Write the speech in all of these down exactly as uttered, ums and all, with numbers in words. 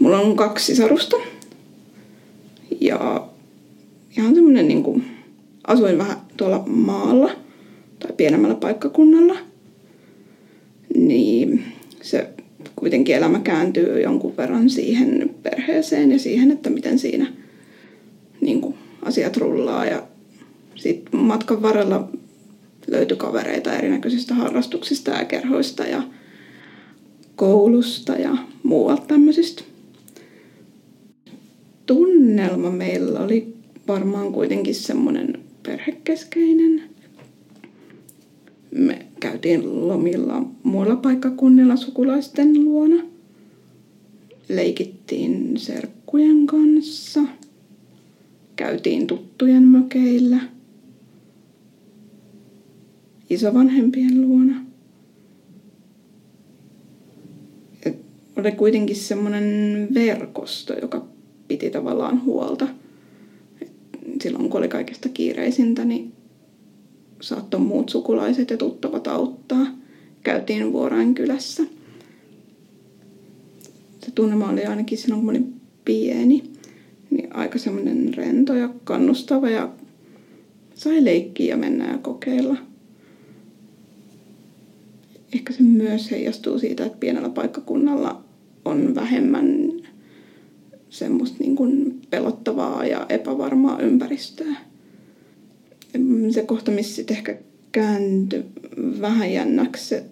Mulla on kaksi sisarusta ja ihan semmoinen niin kuin, asuin vähän tuolla maalla tai pienemmällä paikkakunnalla, niin se kuitenkin elämä kääntyy jonkun verran siihen perheeseen ja siihen, että miten siinä niin kuin, asiat rullaa. Ja sit matkan varrella löytyi kavereita erinäköisistä harrastuksista ja kerhoista ja koulusta ja muualta tämmöisistä. Tunnelma meillä oli varmaan kuitenkin semmoinen perhekeskeinen. Me käytiin lomilla muilla paikkakunnilla sukulaisten luona. Leikittiin serkkujen kanssa. Käytiin tuttujen mökeillä. Isovanhempien luona. Et oli kuitenkin semmoinen verkosto, joka piti tavallaan huolta. Silloin kun oli kaikesta kiireisintä, niin saattoi muut sukulaiset ja tuttavat auttaa. Käytiin Vuorain kylässä. Se tunnelma oli ainakin silloin kun olin pieni, niin aika semmoinen rento ja kannustava ja sai leikkiä ja mennä ja kokeilla. Ehkä se myös heijastuu siitä, että pienellä paikkakunnalla on vähemmän semmoista niin kuin pelottavaa ja epävarmaa ympäristöä. Se kohta, missä sitten ehkä kääntyi vähän jännäksi se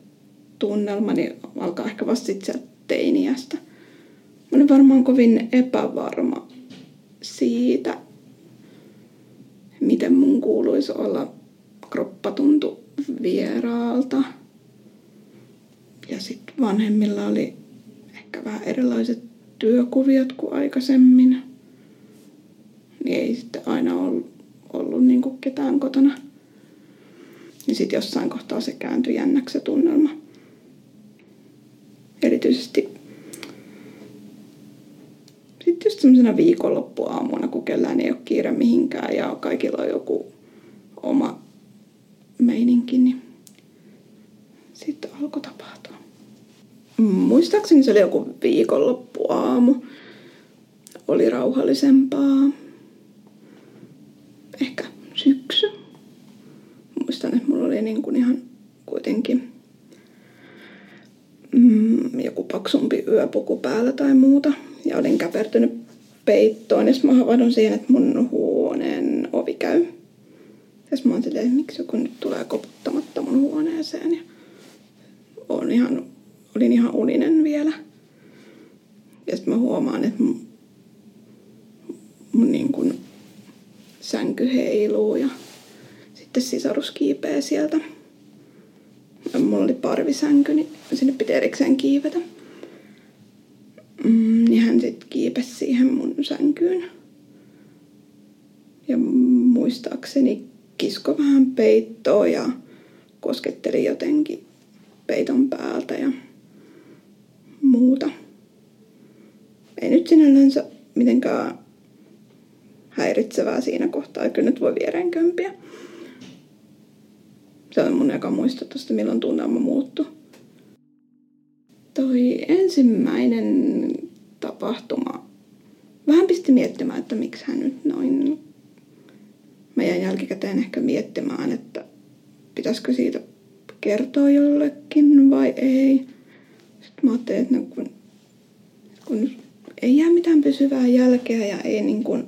tunnelma, niin alkaa ehkä vasta sitten sieltä teiniästä. Mä olin varmaan kovin epävarma siitä, miten mun kuuluisi olla. Kroppa tuntui vieraalta. Ja sitten vanhemmilla oli ehkä vähän erilaiset työkuviot kuin aikaisemmin, niin ei sitten aina ollut, ollut niin kuin ketään kotona. Niin sitten jossain kohtaa se kääntyi jännäksi se tunnelma. Erityisesti sitten just semmoisena viikonloppuaamuna, kun kellään ei ole kiire mihinkään ja kaikilla on joku oma meininki, niin sitten alkoi tapahtua. Muistaakseni se oli joku viikonloppuaamu. Oli rauhallisempaa. Ehkä syksy. Muistan, että mulla oli niin kuin ihan kuitenkin mm, joku paksumpi yöpuku päällä tai muuta. Ja olin käpertynyt peittoon. Ja mä havahdun siihen, että mun huoneen ovi käy. Ja mä oon silleen, että miksi joku nyt tulee koputtamatta mun huoneeseen. Ja on ihan... Olin ihan uninen vielä. Ja sitten mä huomaan, että mun, mun niin kun sänky heiluu ja sitten sisarus kiipee sieltä. Mulla oli parvisänky, niin sinne piti erikseen kiivetä. Mm, niin hän sitten kiipesi siihen mun sänkyyn. Ja muistaakseni kisko vähän peittoa ja kosketteli jotenkin peiton päältä ja muuta. Ei nyt sinällänsä mitenkään häiritsevää siinä kohtaa. Kyllä nyt voi viereen kömpiä. Se on mun eka muisto tuosta, milloin tunnelma muuttui. Toi ensimmäinen tapahtuma. Vähän pisti miettimään, että miksi hän nyt noin. Mä jäin jälkikäteen ehkä miettimään, että pitäisikö siitä kertoa jollekin vai ei. Sitten mä ajattelin, että kun, kun pysyvää jälkeä ja ei niin kuin,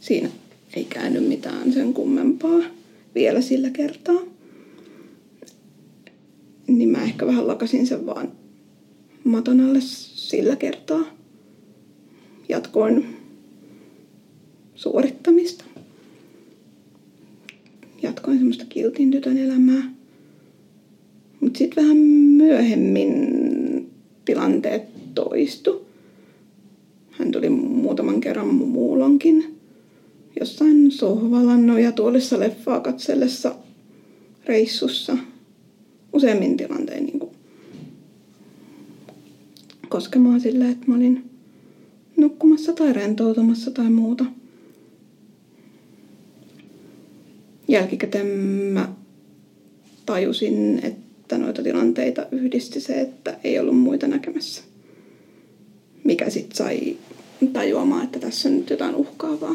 siinä ei käynyt mitään sen kummempaa vielä sillä kertaa. Niin mä ehkä vähän lakasin sen vaan maton alle sillä kertaa. Jatkoin suorittamista. Jatkoin semmoista kiltin tytön elämää. Mutta sitten vähän myöhemmin tilanteet toistu. Hän tuli muutaman kerran muulonkin. Jossain sohvalla nojatuolissa leffaa katsellessa reissussa. Useimmin tilanteen niin kuin koskemaan sillä, että mä olin nukkumassa tai rentoutumassa tai muuta. Jälkikäteen mä tajusin, että noita tilanteita yhdisti se, että ei ollut muita näkemässä. Mikä sit sai tajuamaan, että tässä on nyt jotain uhkaavaa.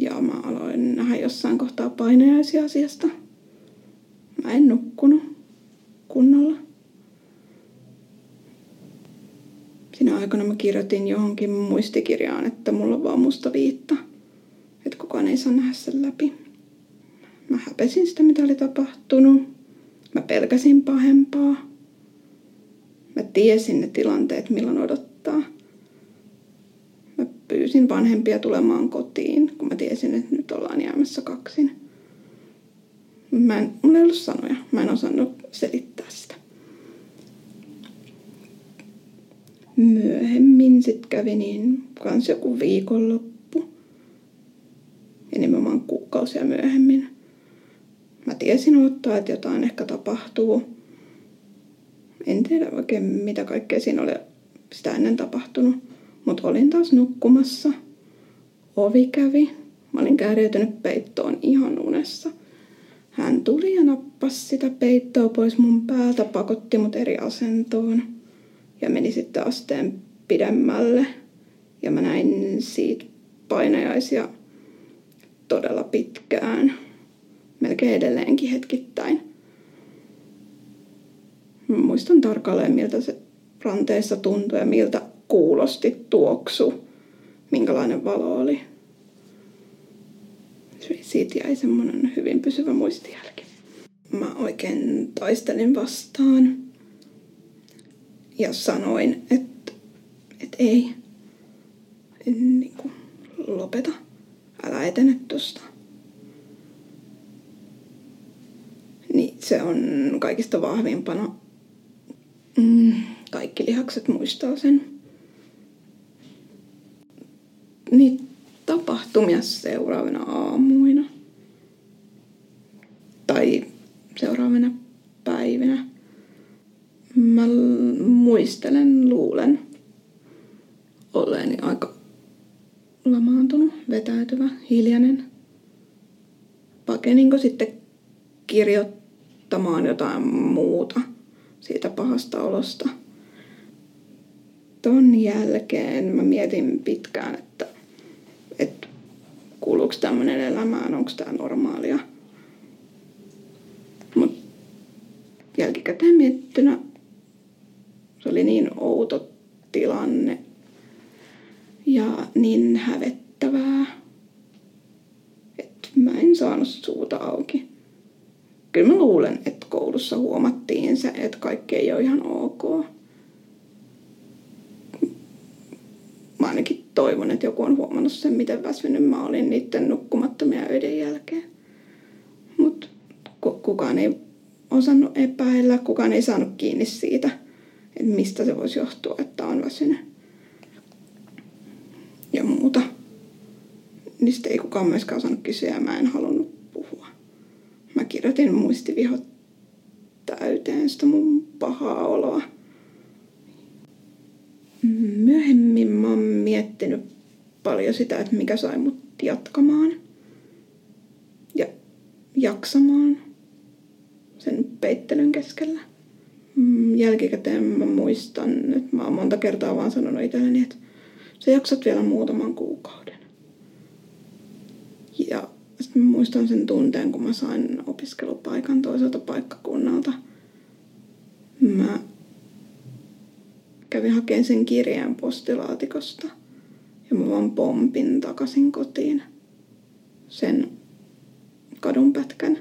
Ja mä aloin nähdä jossain kohtaa painajaisia asiasta. Mä en nukkunut kunnolla. Siinä aikana mä kirjoitin johonkin muistikirjaan, että mulla on vaan musta viitta. Että kukaan ei saa nähdä sen läpi. Mä häpesin sitä, mitä oli tapahtunut. Mä pelkäsin pahempaa. Mä tiesin ne tilanteet, milloin odottaa. Mä pyysin vanhempia tulemaan kotiin, kun mä tiesin, että nyt ollaan jäämässä kaksin. Mä en, mulla ei ollut sanoja. Mä en osannut selittää sitä. Myöhemmin sit kävi niin kans joku viikonloppu. Ja nimenomaan kuukausia myöhemmin. Mä tiesin odottaa, että jotain ehkä tapahtuu. En tiedä oikein mitä kaikkea siinä oli sitä ennen tapahtunut. Mutta olin taas nukkumassa. Ovi kävi. Mä olin kääriytynyt peittoon ihan unessa. Hän tuli ja nappasi sitä peittoa pois mun päältä, pakotti mut eri asentoon ja meni sitten asteen pidemmälle. Ja mä näin siitä painajaisia todella pitkään, melkein edelleenkin hetkittäin. Mä muistan tarkalleen, miltä se ranteessa tuntui ja miltä kuulosti tuoksu, minkälainen valo oli. Siitä jäi semmoinen hyvin pysyvä muistijälki. Mä oikein taistelin vastaan ja sanoin, että, että ei, en niin kuin lopeta, älä etene tuosta. Niin se on kaikista vahvimpana. Kaikki lihakset muistaa sen. Niin. Tapahtumia seuraavina aamuina tai seuraavina päivinä. Mä muistelen, luulen olleeni aika lamaantunut, vetäytyvä, hiljainen. Pakeninko sitten kirjoittamaan jotain muuta siitä pahasta olosta? Ton jälkeen mä mietin pitkään, että kuuluuko tämmöinen elämään, onko tämä normaalia. Mutta jälkikäteen miettynä se oli niin outo tilanne ja niin hävettävää, että mä en saanut suuta auki. Kyllä mä luulen, että koulussa huomattiin se, että kaikki ei ole ihan ok. Mä ainakin toivon, että joku on huomannut sen, miten väsynyt mä olin niiden nukkumattomia öiden jälkeen. Mut kukaan ei osannut epäillä, kukaan ei saanut kiinni siitä, että mistä se voisi johtua, että on väsynyt. Ja muuta. Niistä ei kukaan myöskään osannut kysyä ja mä en halunnut puhua. Mä kirjoitin muistivihot täyteen sitä mun pahaa oloa. Myöhemmin mä oon miettinyt paljon sitä, että mikä sai mut jatkamaan ja jaksamaan sen peittelyn keskellä. Jälkikäteen mä muistan, että mä oon monta kertaa vaan sanonut itselleni, että sä jaksat vielä muutaman kuukauden. Ja sitten mä muistan sen tunteen, kun mä sain opiskelupaikan toiselta paikkakunnalta. Mä kävin hakemaan sen kirjeen postilaatikosta. Ja mä vaan pompin takaisin kotiin sen kadunpätkän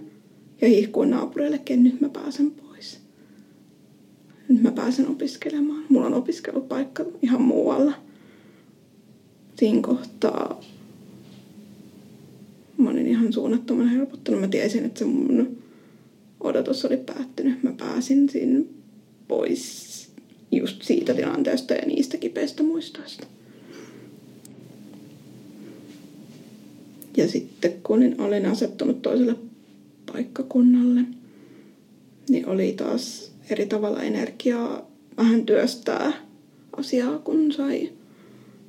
ja hihkuin naapureillekin, että nyt mä pääsen pois. Nyt mä pääsen opiskelemaan. Mulla on opiskelupaikka ihan muualla. Siinä kohtaa mä olin ihan suunnattoman helpottunut. Mä tiesin, että se mun odotus oli päättynyt. Mä pääsin siinä pois just siitä tilanteesta ja niistä kipeistä muistoista. Ja sitten kun olin asettunut toiselle paikkakunnalle, niin oli taas eri tavalla energiaa vähän työstää asiaa, kun sai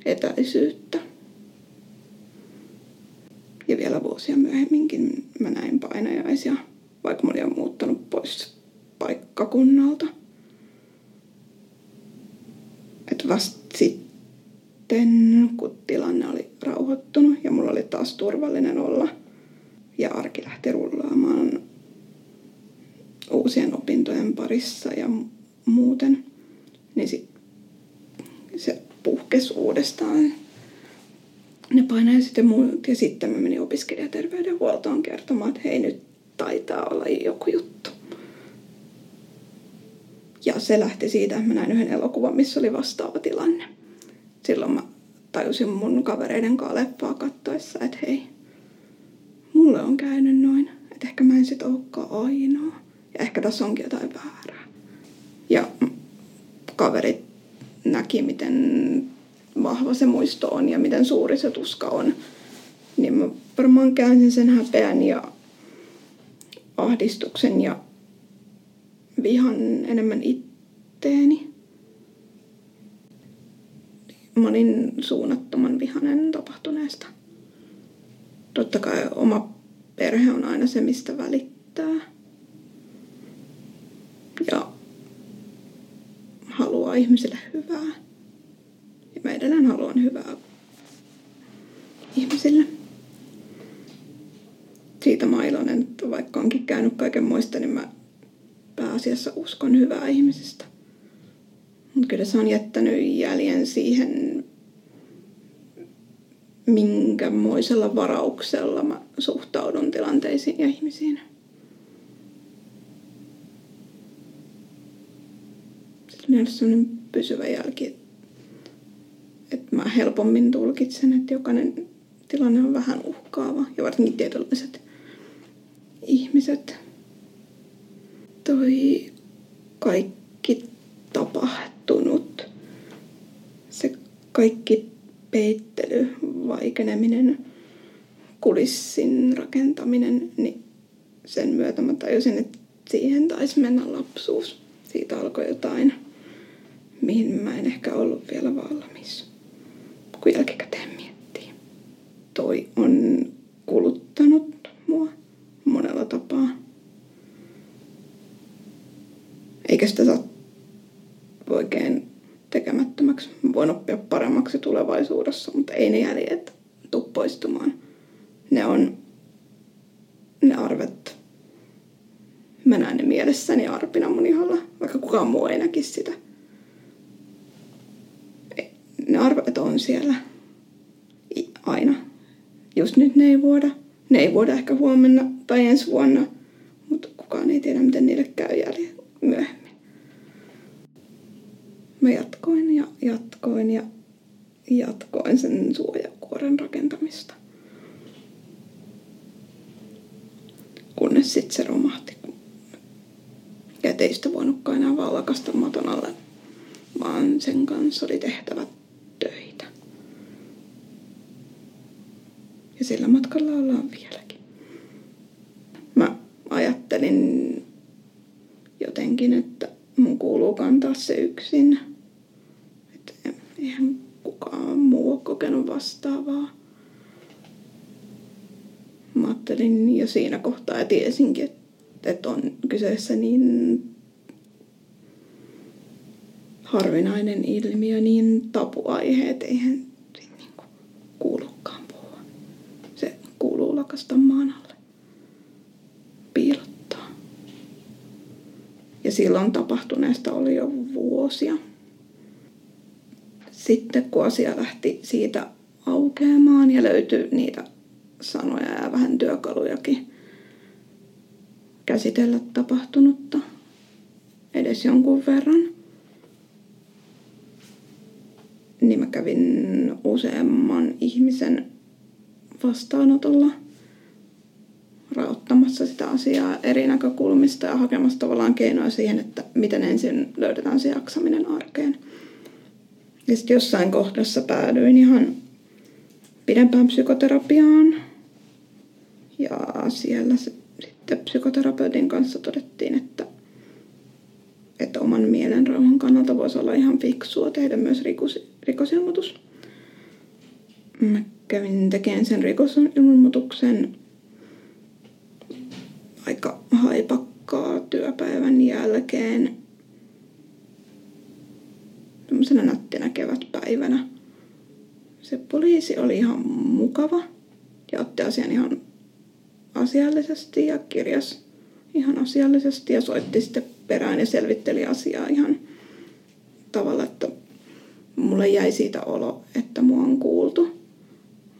etäisyyttä. Ja vielä vuosia myöhemminkin mä näin painajaisia, vaikka mä olin muuttanut pois paikkakunnalta. Et vasta sitten, kun tilanne oli rauhoittunut ja mulla oli taas turvallinen olla ja arki lähti rullaamaan uusien opintojen parissa ja muuten, niin sit se puhkesi uudestaan ne painajaiset ja muut. Ja sitten mä menin opiskelijaterveydenhuoltoon kertomaan, että hei, nyt taitaa olla joku juttu. Ja se lähti siitä, että mä näin yhden elokuvan, missä oli vastaava tilanne. Silloin mä tajusin mun kavereiden kanssa leppaa kattoessa, että hei, mulle on käynyt noin. Että ehkä mä en sit olekaan ainoa. Ja ehkä tässä onkin jotain väärää. Ja kaverit näki, miten vahva se muisto on ja miten suuri se tuska on. Niin mä varmaan käänsin sen häpeän ja ahdistuksen ja vihan enemmän itteeni. Mä olin suunnattoman vihanen tapahtuneesta. Totta kai oma perhe on aina se, mistä välittää. Ja haluaa ihmisille hyvää. Ja mä edelleen haluan hyvää ihmisille. Siitä mä iloinen, että vaikka onkin käynyt kaiken muista, niin mä pääasiassa uskon hyvää ihmisistä. Mutta kyllä se on jättänyt jäljen siihen, minkämoisella varauksella mä suhtaudun tilanteisiin ja ihmisiin. Sillä on sellainen pysyvä jälki, että mä helpommin tulkitsen, että jokainen tilanne on vähän uhkaava ja varsinkin tietynlaiset ihmiset. Toi kaikki tapahtunut, se kaikki peittely, vaikeneminen, kulissin rakentaminen, niin sen myötä mä tajusin, että siihen taisi mennä lapsuus. Siitä alkoi jotain, mihin mä en ehkä ollut vielä valmis, kun jälkikäteen miettii. Toi on kuluttanut mua monella tapaa. Eikä sitä saa oikein tekemättömäksi. Mä voin oppia paremmaksi tulevaisuudessa, mutta ei ne jäljet tule poistumaan. Ne on ne arvet. Mä näen ne mielessäni arpina mun iholla, vaikka kukaan muu ei näkisi sitä. Ne arvet on siellä aina. Just nyt ne ei voida. Ne ei voida ehkä huomenna tai ensi vuonna, mutta kukaan ei tiedä, miten niille käy jäljet myöhemmin. Mä jatkoin ja jatkoin ja jatkoin sen suojakuoren rakentamista. Kunnes sitten se romahti. Ja et ei sitä voinutkaan enää vaan lakasta maton alle, vaan sen kanssa oli tehtävä töitä. Ja sillä matkalla ollaan vieläkin. Mä ajattelin jotenkin, että mun kuuluu kantaa se yksin. Että eihän kukaan muu ole kokenut vastaavaa. Mä ajattelin jo siinä kohtaa ja tiesinkin, että, että on kyseessä niin harvinainen ilmiö, niin tabuaihe, että eihän siitä niinku kuulukaan puhua. Se kuuluu lakasta maan alle. Piilottaa. Ja silloin tapahtuneesta oli jo vuosia. Sitten kun asia lähti siitä lukemaan ja löytyy niitä sanoja ja vähän työkalujakin käsitellä tapahtunutta edes jonkun verran. Niin mä kävin useamman ihmisen vastaanotolla raottamassa sitä asiaa eri näkökulmista ja hakemassa tavallaan keinoja siihen, että miten ensin löydetään se jaksaminen arkeen. Ja sitten jossain kohdassa päädyin ihan pidempään psykoterapiaan. Ja siellä sitten psykoterapeutin kanssa todettiin, että, että oman mielenrauhan kannalta voisi olla ihan fiksua tehdä myös rikos, rikosilmoitus. Mä kävin tekemään sen rikosilmoituksen aika haipakkaa työpäivän jälkeen. Sellaisena nättinä kevätpäivänä. Se poliisi oli ihan mukava ja otti asian ihan asiallisesti ja kirjasi ihan asiallisesti ja soitti sitten perään ja selvitteli asiaa ihan tavalla, että mulle jäi siitä olo, että mua on kuultu,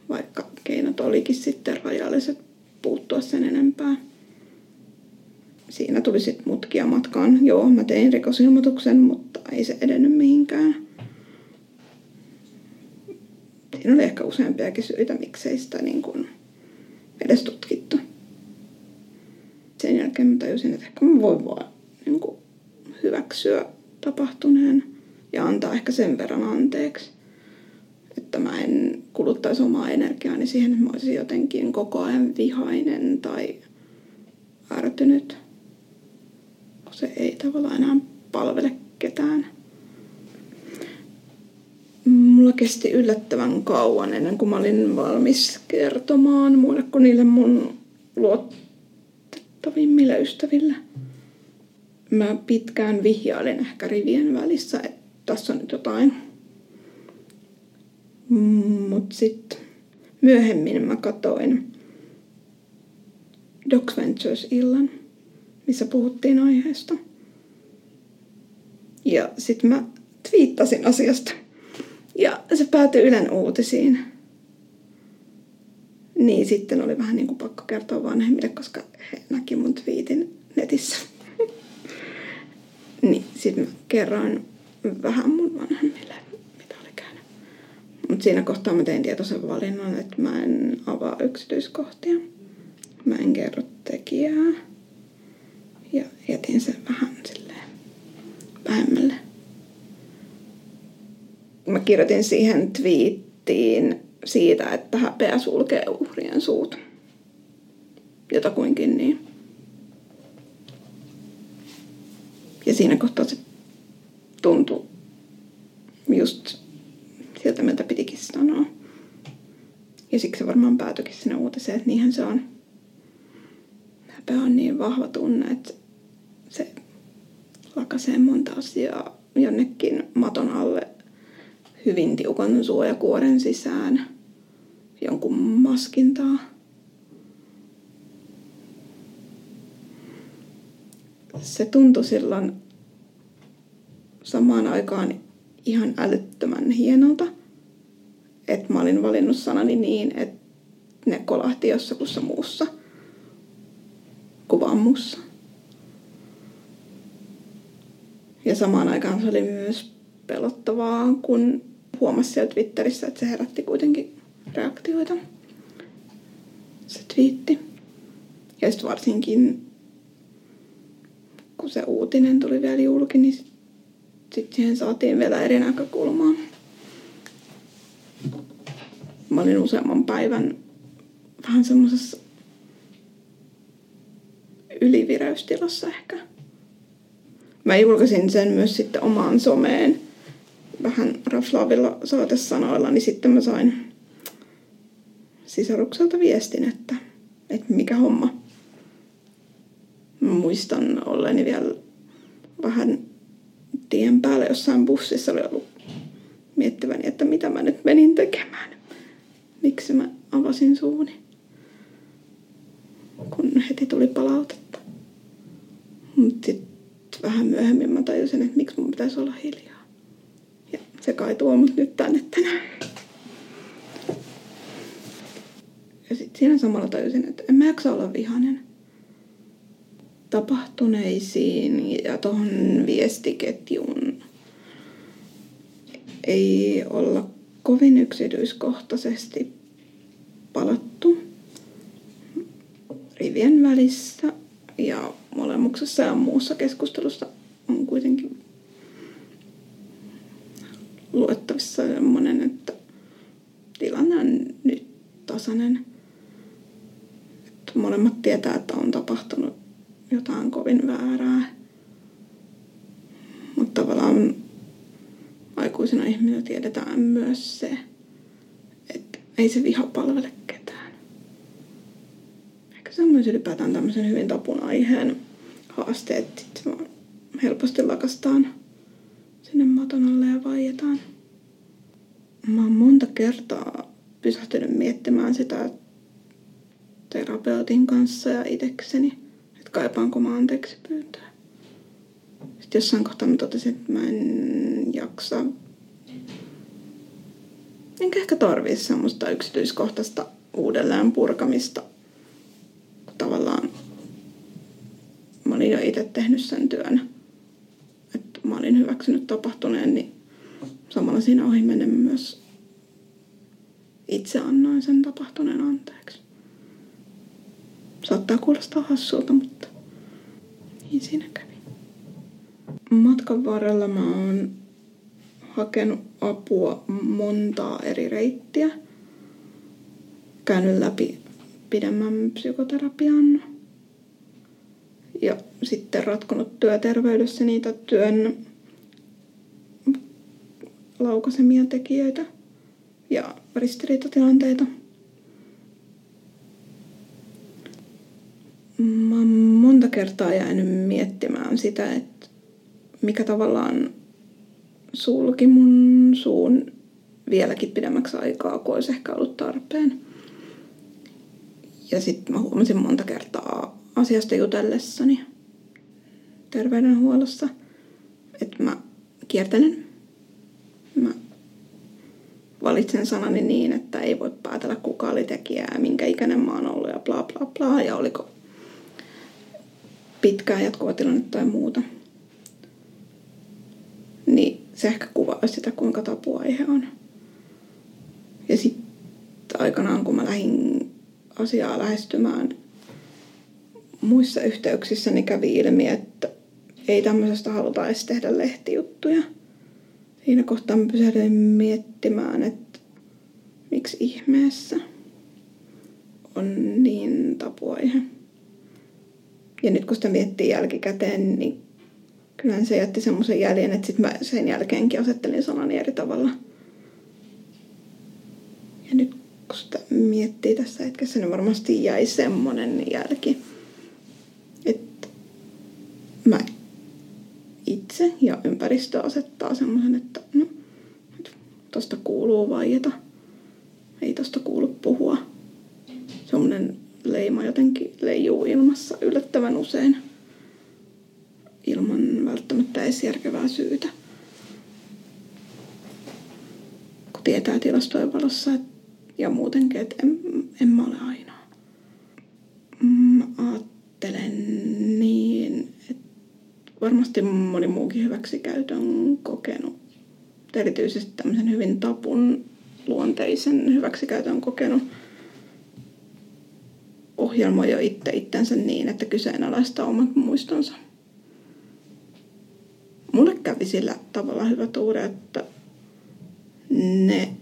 vaikka keinot olikin sitten rajalliset puuttua sen enempää. Siinä tuli sitten mutkia matkaan. Joo, mä tein rikosilmoituksen, mutta ei se edennyt mihinkään. Siinä oli ehkä useampiakin syitä, miksei sitä niin kun edes tutkittu. Sen jälkeen mä tajusin, että ehkä mä voin vaan niin kun hyväksyä tapahtuneen ja antaa ehkä sen verran anteeksi, että mä en kuluttaisi omaa energiaani siihen, että mä olisin jotenkin koko ajan vihainen tai ärtynyt. Se ei tavallaan enää palvele ketään. Mulla kesti yllättävän kauan ennen kuin mä olin valmis kertomaan muille kuin niille mun luotettavimmille ystäville. Mä pitkään vihjailin ehkä rivien välissä, että tässä on nyt jotain. Mut sit myöhemmin mä katoin Doc Ventures-illan, missä puhuttiin aiheesta. Ja sit mä twiittasin asiasta. Ja se päätyi Ylen uutisiin. Niin sitten oli vähän niin kuin pakko kertoa vanhemmille, koska he näki mun twiitin netissä. Niin sit mä kerroin vähän mun vanhemmille, mitä oli käynyt. Mut siinä kohtaa mä tein tietoisen valinnan, että mä en avaa yksityiskohtia. Mä en kerro tekijää. Ja jätin sen vähän silleen vähemmälle. Mä kirjoitin siihen twiittiin siitä, että häpeä sulkee uhrien suut. Jotakuinkin niin. Ja siinä kohtaa se tuntui just sieltä, mitä pitikin sanoa. Ja siksi se varmaan päätyikin sinne uutiseen, että niinhän se on. Häpeä on niin vahva tunne, että se lakaisee monta asiaa jonnekin maton alle hyvin tiukan suojakuoren sisään jonkun maskintaa. Se tuntui silloin samaan aikaan ihan älyttömän hienolta, että mä olin valinnut sanani niin, että ne kolahti jossakussa muussa kuin vaan mussa. Ja samaan aikaan se oli myös pelottavaa, kun huomasi siellä Twitterissä, että se herätti kuitenkin reaktioita. Se twiitti. Ja sitten varsinkin, kun se uutinen tuli vielä julki, niin sitten sit siihen saatiin vielä eri näkökulmaa. Mä olin useamman päivän vähän semmoisessa ylivireystilassa ehkä. Mä julkaisin sen myös sitten omaan someen vähän raflaavilla saatesanoilla, niin sitten mä sain sisarukselta viestin, että, että mikä homma. Mä muistan olleeni vielä vähän tien päällä jossain bussissa, oli ollut miettiväni, että mitä mä nyt menin tekemään. Miksi mä avasin suuni, kun heti tuli palautetta. Mutta sitten vähän myöhemmin mä tajusin, että miksi mun pitäisi olla hiljaa. Ja se kai tuo mut nyt tänne tänään. Siinä samalla tajusin, että en mä jaksa olla vihainen tapahtuneisiin ja tuohon viestiketjun. Ei olla kovin yksityiskohtaisesti palattu rivien välissä ja molemuksessa ja muussa keskustelussa on kuitenkin luettavissa semmoinen, että tilanne on nyt tasainen. Että molemmat tietää, että on tapahtunut jotain kovin väärää. Mutta tavallaan aikuisena ihmisenä tiedetään myös se, että ei se viha palvele ketään. Ehkä se on myös ylipäätään tämmöisen hyvin tapun aiheen haasteet. Sitten vaan helposti lakastaan sinne maton alle ja vaietaan. Mä oon monta kertaa pysähtynyt miettimään sitä terapeutin kanssa ja itsekseni, että kaipaanko mä anteeksi pyyntää. Sitten jossain kohtaa mä totesin, että mä en jaksa. Enkä ehkä tarvii semmoista yksityiskohtaista uudelleen purkamista. Tavallaan mä olin jo itse tehnyt sen työn. Että mä olin hyväksynyt tapahtuneen, niin samalla siinä ohi menen myös itse annoin sen tapahtuneen anteeksi. Saattaa kuulostaa hassulta, mutta niin siinä kävi. Matkan varrella mä oon hakenut apua montaa eri reittiä. Käynyt läpi pidemmän psykoterapian. Ja sitten ratkonut työterveydessä niitä työn laukaisemia tekijöitä ja ristiriitatilanteita. Mä oon monta kertaa jäänyt miettimään sitä, että mikä tavallaan sulki mun suun vieläkin pidemmäksi aikaa, kun olisi ehkä ollut tarpeen. Ja sitten mä huomasin monta kertaa asiasta jutellessani terveydenhuollossa, että mä kiertelen. Mä valitsen sanani niin, että ei voi päätellä kuka oli tekijää, minkä ikäinen mä oon ollut ja bla bla bla ja oliko pitkään jatkuva tilanne tai muuta. Niin se ehkä kuvaa sitä, kuinka tapuaihe on. Ja sitten aikanaan, kun mä lähdin asiaa lähestymään muissa yhteyksissä, niin kävi ilmi, että ei tämmöisestä haluta edes tehdä lehtijuttuja. Siinä kohtaa mä pysähdyin miettimään, että miksi ihmeessä on niin tapuaihe. Ja nyt kun sitä miettii jälkikäteen, niin kyllähän se jätti semmoisen jäljen, että sit mä sen jälkeenkin asettelin sanani eri tavalla. Ja nyt kun sitä miettii tässä hetkessä, niin varmasti jäi semmonen jälki, että mä itse ja ympäristö asettaa semmoisen, että no, tosta kuuluu vaieta, ei tosta kuulu puhua. Semmoinen leima jotenkin leijuu ilmassa yllättävän usein ilman välttämättä edes järkevää syytä. Kun tietää tilastojen valossa et, ja muutenkin, että en, en mä ole ainoa. Mä ajattelen niin, että varmasti moni muukin hyväksikäytö on kokenut. Erityisesti tämmöisen hyvin tapun luonteisen hyväksikäytön kokenut. Ohjelmoi jo itse itsensä niin, että kyseenalaistaa omat muistonsa. Mulle kävi sillä tavalla hyvä tuuri, että ne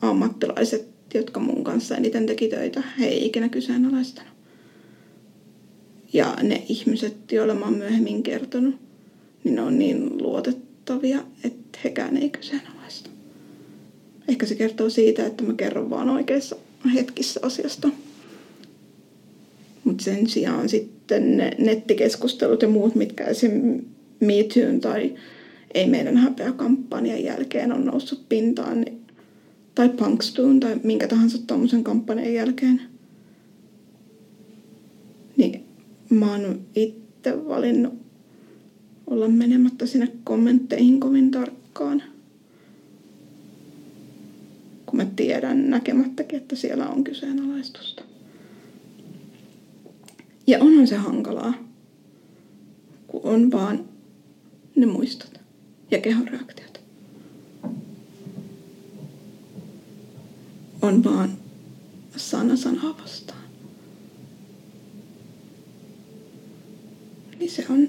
ammattilaiset, jotka mun kanssa eniten teki töitä, he ei ikinä kyseenalaistanut. Ja ne ihmiset, joille mä oon myöhemmin kertonut, niin ne on niin luotettavia, että hekään ei kyseenalaista. Ehkä se kertoo siitä, että mä kerron vaan oikeassa hetkissä asiasta. Mutta sen sijaan sitten ne nettikeskustelut ja muut, mitkä esimerkiksi Me Toon tai Ei meidän häpeä-kampanjan jälkeen on noussut pintaan, tai Punkstoon tai minkä tahansa tommosen kampanjan jälkeen, niin mä oon itse valinnut olla menemättä sinne kommentteihin kovin tarkkaan. mä tiedän näkemättäkin, että siellä on kyseenalaistusta. Ja onhan se hankalaa, kun on vaan ne muistot ja kehonreaktiot. On vaan sana sanaa vastaan. Niin se on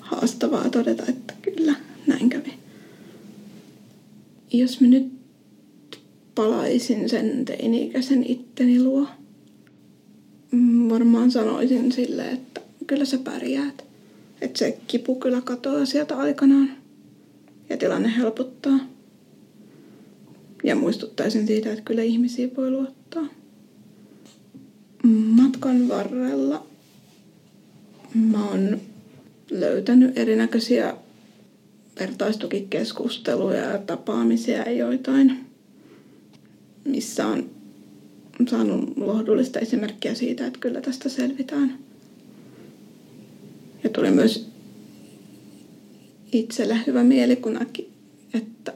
haastavaa todeta, että kyllä, näin kävi. Jos mä nyt palaisin sen teini-ikäisen itteni luo, varmaan sanoisin sille, että kyllä sä pärjäät. Että se kipu kyllä katoaa sieltä aikanaan ja tilanne helpottaa. Ja muistuttaisin siitä, että kyllä ihmisiä voi luottaa. Matkan varrella mä oon löytänyt erinäköisiä vertaistukikeskusteluja ja tapaamisia joitain, missä on saanut lohdullista esimerkkiä siitä, että kyllä tästä selvitään. Ja tuli myös itselle hyvä mieli, kun näki, että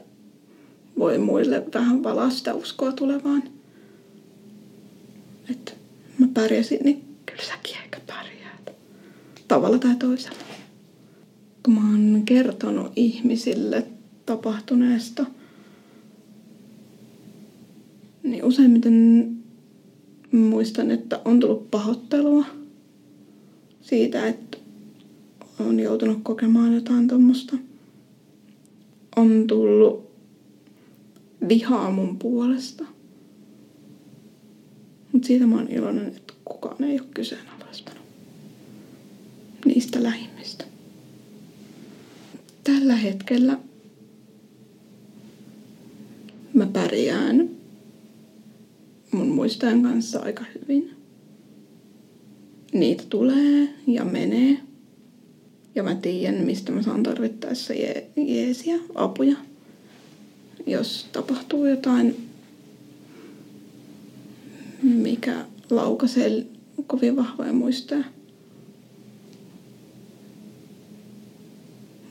voi muille vähän valaa sitä uskoa tulevaan. Että mä pärjäsin, niin kyllä säkin ehkä pärjäät. Tavalla tai toisella. Kun mä oon kertonut ihmisille tapahtuneesta, niin useimmiten muistan, että on tullut pahoittelua siitä, että on joutunut kokemaan jotain tuommoista. On tullut vihaa mun puolesta. Mutta siitä mä oon iloinen, että kukaan ei ole kyseenalaistanut niistä lähimmistä. Tällä hetkellä mä pärjään mun muistojen kanssa aika hyvin. Niitä tulee ja menee. Ja mä tiedän, mistä mä saan tarvittaessa je- jeesiä, apuja. Jos tapahtuu jotain, mikä laukaisee kovin vahvoja muistoja.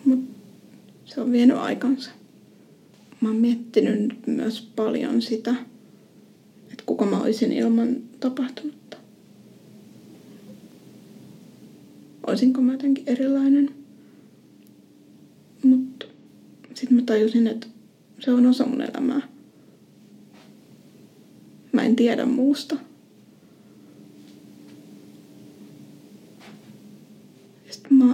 Mut se on vienyt aikansa. Mä oon miettinyt myös paljon sitä, että kuka mä olisin ilman tapahtunutta. Olisinko mä jotenkin erilainen. Mut sit mä tajusin, että se on osa mun elämää. Mä en tiedä muusta. Ja sit mä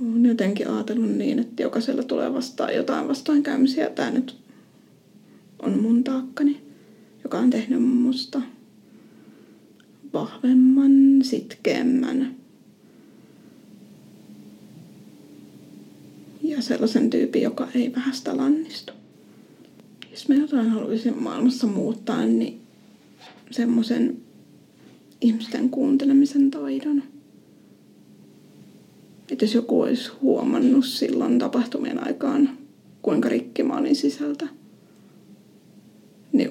oon jotenkin ajatellut niin, että jokaisella tulee vastaan jotain vastoinkäymisiä. Tää nyt on mun taakkani, joka on tehnyt musta vahvemman, sitkeämmän. Ja sellaisen tyypin, joka ei vähästä lannistu. Jos mä jotain haluaisin maailmassa muuttaa, niin semmoisen ihmisten kuuntelemisen taidon. Että jos joku olisi huomannut silloin tapahtumien aikaan, kuinka rikki mä olin sisältä, niin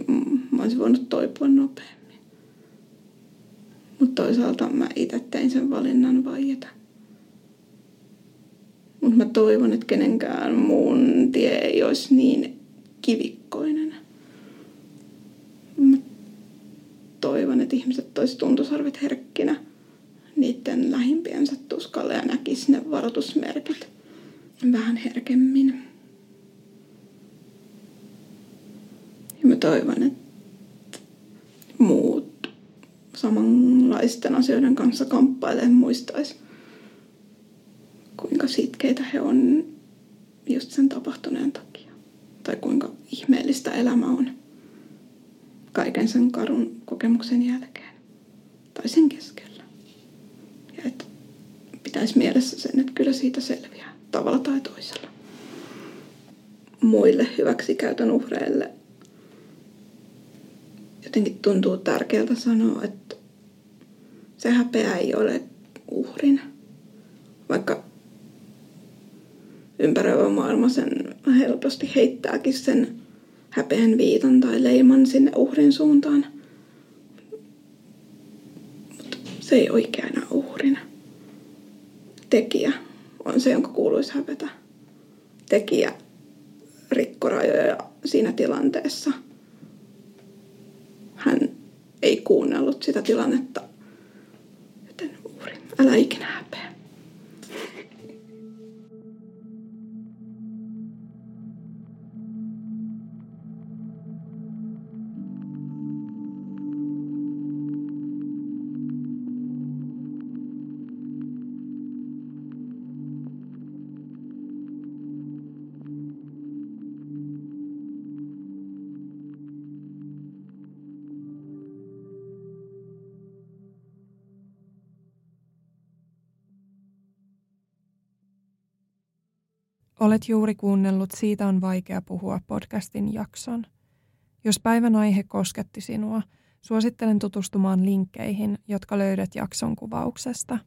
mä olisin voinut toipua nopeammin. Mutta toisaalta mä itse tein sen valinnan vaieta. Mutta mä toivon, että kenenkään muun tie ei olisi niin kivikkoinen. Mä toivon, että ihmiset olisi tuntosarvet herkkinä niiden lähimpiensä tuskalle ja näkisi ne varoitusmerkit vähän herkemmin. Ja mä toivon, että muut samanlaisten asioiden kanssa kamppailevat muistaisi, kuinka sitkeitä he on just sen tapahtuneen takia. Tai kuinka ihmeellistä elämä on kaiken sen karun kokemuksen jälkeen. Tai sen keskellä. Ja että pitäisi mielessä sen, että kyllä siitä selviää tavalla tai toisella. Muille hyväksikäytön uhreille jotenkin tuntuu tärkeältä sanoa, että se häpeä ei ole uhrin. Vaikka ympäröivä maailma sen helposti heittääkin sen häpeän viitan tai leiman sinne uhrin suuntaan. Mutta se ei oikeana uhrina. Tekijä on se, jonka kuuluisi hävetä. Tekijä rikkoi rajoja siinä tilanteessa. Hän ei kuunnellut sitä tilannetta. Joten uhri, älä ikinä häpeä. Olet juuri kuunnellut Siitä on vaikea puhua -podcastin jakson. Jos päivän aihe kosketti sinua, suosittelen tutustumaan linkkeihin, jotka löydät jakson kuvauksesta.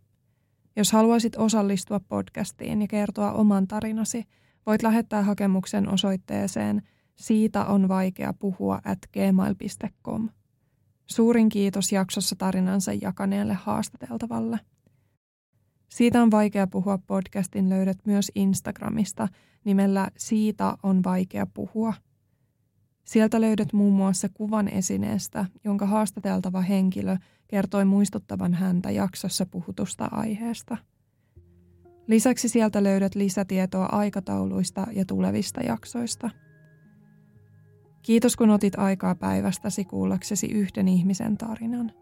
Jos haluaisit osallistua podcastiin ja kertoa oman tarinasi, voit lähettää hakemuksen osoitteeseen siitäonvaikeapuhua at gmail piste com. Suurin kiitos jaksossa tarinansa jakaneelle haastateltavalle. Siitä on vaikea puhua -podcastin löydät myös Instagramista nimellä Siitä on vaikea puhua. Sieltä löydät muun muassa kuvan esineestä, jonka haastateltava henkilö kertoi muistuttavan häntä jaksossa puhutusta aiheesta. Lisäksi sieltä löydät lisätietoa aikatauluista ja tulevista jaksoista. Kiitos kun otit aikaa päivästäsi kuullaksesi yhden ihmisen tarinan.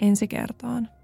Ensi kertaan.